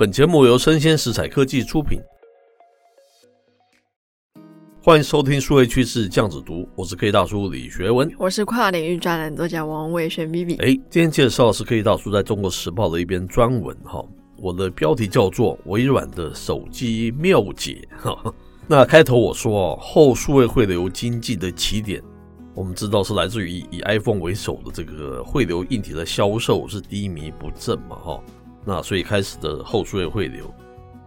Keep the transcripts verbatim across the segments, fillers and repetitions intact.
本节目由生鲜食材科技出品，欢迎收听数位趋势酱子读，我是 K 大叔李学文，我是跨领域专栏作家王伟轩 Vivi。哎，今天介绍的是 K 大叔在中国时报的一篇专文哈，我的标题叫做微软的手机妙解哈。那开头我说后数位汇流经济的起点，我们知道是来自于以 iPhone 为首的这个汇流硬体的销售是低迷不振嘛哈。那所以开始的后数位汇流，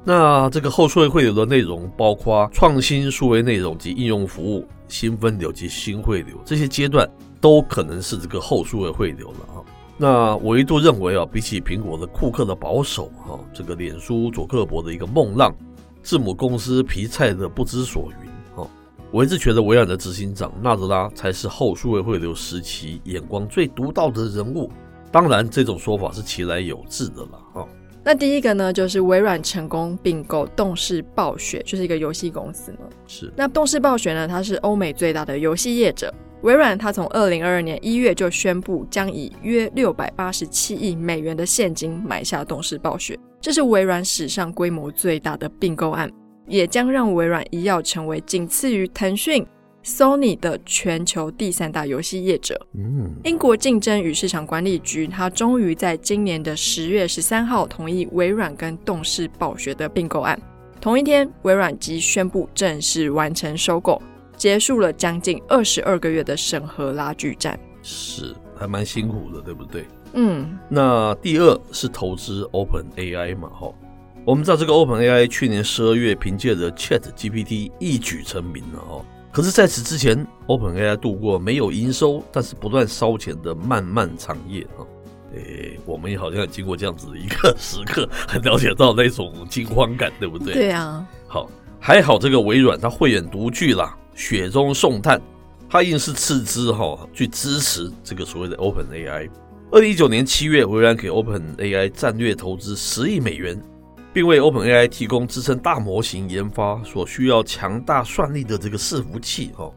那这个后数位汇流的内容包括创新数位内容及应用服务、新分流及新汇流，这些阶段都可能是这个后数位汇流了啊。那我一度认为啊，比起苹果的库克的保守啊，这个脸书佐克伯的一个梦浪，字母公司皮菜的不知所云啊，我一直觉得微软的执行长纳德拉才是后数位汇流时期眼光最独到的人物。当然这种说法是其来有自的啦、哦、那第一个呢，就是微软成功并购动视暴雪，就是一个游戏公司呢。是。那动视暴雪呢，它是欧美最大的游戏业者。微软它从二零二二年一月就宣布将以约六百八十七亿美元的现金买下动视暴雪，这是微软史上规模最大的并购案，也将让微软一跃成为仅次于腾讯、Sony 的全球第三大游戏业者。英国竞争与市场管理局它终于在今年的十月十三号同意微软跟动视暴雪的并购案，同一天微软即宣布正式完成收购，结束了将近二十二个月的审核拉锯战。是，还蛮辛苦的对不对？嗯。那第二是投资 OpenAI 嘛，我们知道这个 OpenAI 去年十二月凭借着 Chat G P T 一举成名了哦，可是在此之前 OpenAI 度过没有营收但是不断烧钱的漫漫长夜、啊欸、我们也好像也经过这样子的一个时刻，很了解到那种惊慌感对不对？对啊。好，还好这个微软它慧眼独具啦，雪中送炭，它硬是斥资、啊、去支持这个所谓的 OpenAI。 二零一九年七月微软给 OpenAI 战略投资十亿美元，并为 OpenAI 提供支撑大模型研发所需要强大算力的这个伺服器、哦、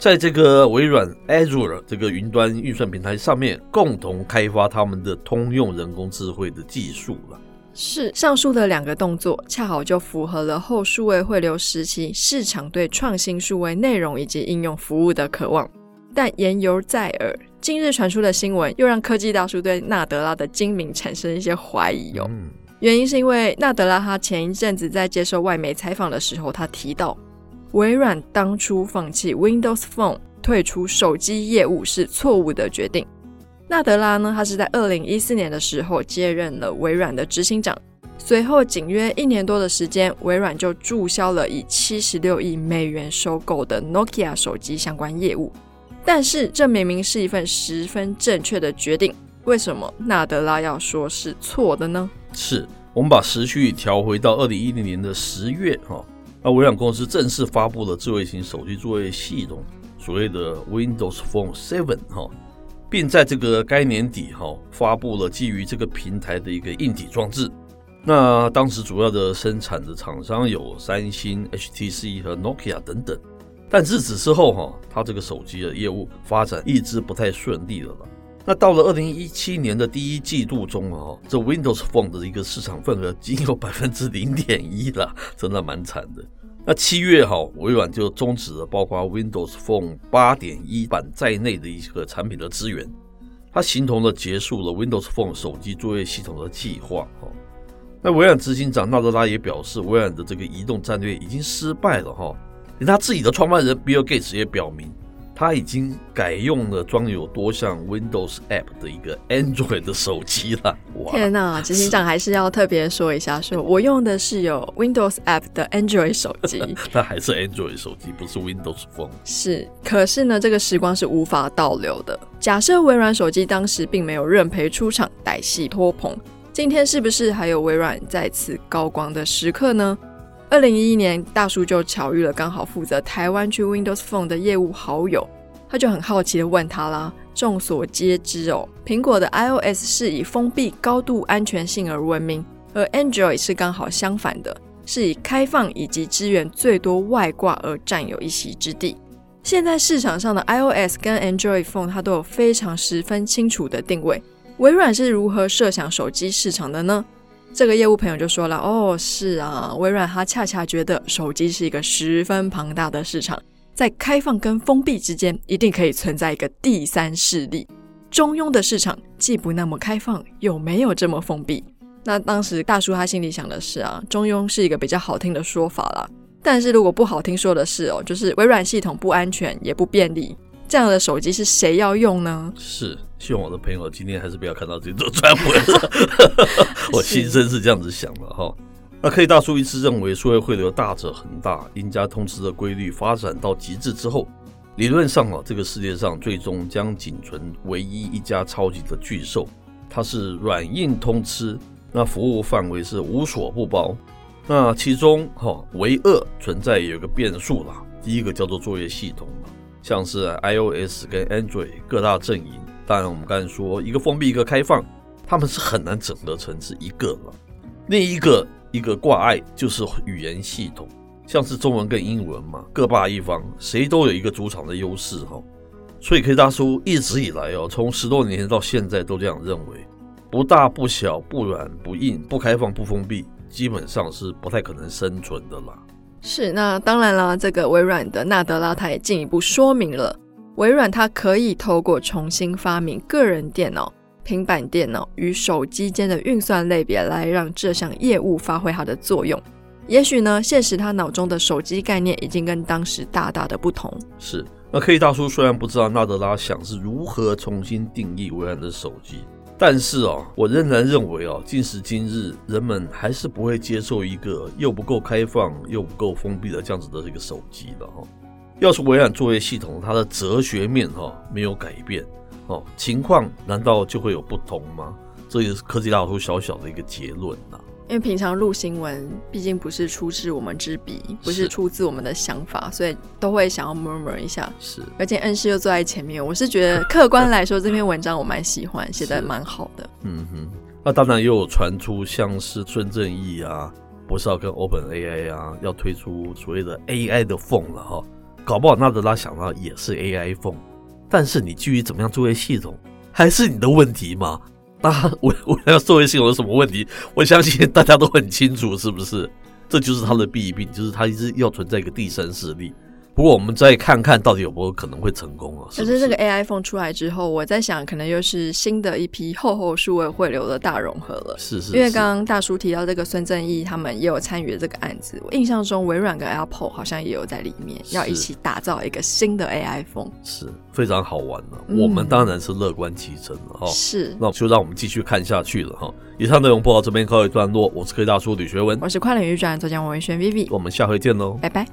在这个微软 Azure 这个云端运算平台上面共同开发他们的通用人工智慧的技术了。是，上述的两个动作恰好就符合了后数位汇流时期市场对创新数位内容以及应用服务的渴望，但言犹在耳，近日传出的新闻又让科技大叔对纳德拉的精明产生一些怀疑哦。嗯，原因是因为纳德拉他前一阵子在接受外媒采访的时候，他提到微软当初放弃 Windows Phone 退出手机业务是错误的决定。纳德拉呢，他是在二零一四年的时候接任了微软的执行长，随后仅约一年多的时间，微软就注销了以七十六亿美元收购的 Nokia 手机相关业务。但是这明明是一份十分正确的决定，为什么纳德拉要说是错的呢？是，我们把时序调回到二零一零年的十月、哦、那微软公司正式发布了智慧型手机作业系统，所谓的 Windows Phone 七、哦、并在这个该年底、哦、发布了基于这个平台的一个硬体装置。那当时主要的生产的厂商有三星、H T C 和 Nokia 等等，但自此之后、哦、它这个手机的业务发展一直不太顺利了啦。那到了二零一七年的第一季度中、哦、这 Windows Phone 的一个市场份额仅有 百分之零点一 啦，真的蛮惨的。那七月、哦、微软就终止了包括 Windows Phone 八点一 版在内的一个产品的支援，它形同的结束了 Windows Phone 手机作业系统的计划、哦、那微软执行长纳德拉也表示，微软的这个移动战略已经失败了、哦、连他自己的创办人 Bill Gates 也表明，他已经改用了装有多项 Windows App 的一个 Android 的手机了。哇，天哪，执行长还是要特别说一下，说我用的是有 Windows App 的 Android 手机。它还是 Android 手机，不是 Windows Phone。是，可是呢，这个时光是无法倒流的。假设微软手机当时并没有认赔出场，歹戏拖棚，今天是不是还有微软再次高光的时刻呢？二零一一年，大叔就巧遇了刚好负责台湾区 Windows Phone 的业务好友，他就很好奇的问他啦。众所皆知哦，苹果的 iOS 是以封闭高度安全性而闻名，而 Android 是刚好相反的，是以开放以及支援最多外挂而占有一席之地。现在市场上的 iOS 跟 Android Phone 它都有非常十分清楚的定位，微软是如何设想手机市场的呢？这个业务朋友就说了，哦，是啊，微软他恰恰觉得手机是一个十分庞大的市场，在开放跟封闭之间一定可以存在一个第三势力，中庸的市场既不那么开放又没有这么封闭。那当时大叔他心里想的是啊，中庸是一个比较好听的说法啦，但是如果不好听说的是哦，就是微软系统不安全也不便利，这样的手机是谁要用呢？是，希望我的朋友今天还是不要看到这种传闻我心生是这样子想的哈。那可以大叔一直认为数位汇流大者恒大，因加通吃的规律发展到极致之后，理论上、啊、这个世界上最终将仅存唯一一家超级的巨兽，它是软硬通吃，那服务范围是无所不包。那其中唯二存在有一个变数啦，第一个叫做作业系统，像是 iOS 跟 Android 各大阵营，当然我们刚才说一个封闭一个开放，他们是很难整合成是一个了。另一个一个挂碍就是语言系统，像是中文跟英文嘛，各霸一方，谁都有一个主场的优势、哦、所以 K 大叔一直以来哦，从十多年前到现在都这样认为，不大不小，不软不硬，不开放不封闭，基本上是不太可能生存的啦。是，那当然啦，这个微软的纳德拉他也进一步说明了，微软它可以透过重新发明个人电脑、平板电脑与手机间的运算类别来让这项业务发挥它的作用。也许呢，现实他脑中的手机概念已经跟当时大大的不同。是，那 K 大叔虽然不知道纳德拉想是如何重新定义微软的手机，但是、哦、我仍然认为、哦、今时今日人们还是不会接受一个又不够开放又不够封闭的这样子的一个手机的、哦、要是微软作业系统它的哲学面、哦、没有改变、哦、情况难道就会有不同吗？这也是科技大叔小小的一个结论、啊、因为平常录新闻毕竟不是出自我们之笔，不是出自我们的想法，所以都会想要 murmur 一下。是，而且恩师又坐在前面，我是觉得客观来说这篇文章我蛮喜欢，写得蛮好的。嗯哼，那当然也有传出像是孙正义啊，不是要跟 OpenAI 啊要推出所谓的 A I 的 phone 了哈，搞不好纳德拉想到也是 AIphone， 但是你基于怎么样作为系统还是你的问题嘛。那我我要作为系统有什么问题，我相信大家都很清楚，是不是？这就是它的弊病，就是它一直要存在一个第三势力。不过我们再看看到底有没有可能会成功啊？可是这个 AIphone 出来之后，我在想可能又是新的一批厚厚数位汇流的大融合了。是是是，因为刚刚大叔提到这个孙正义他们也有参与这个案子，我印象中微软跟 Apple 好像也有在里面，要一起打造一个新的 AIphone。 是非常好玩的、啊嗯、我们当然是乐观其成了、哦、是，那就让我们继续看下去了、哦、以上内容播到这边告一段落，我是科技大叔吕学文，我是跨领域专栏作家王文轩 Vivi， 我们下回见咯，拜拜。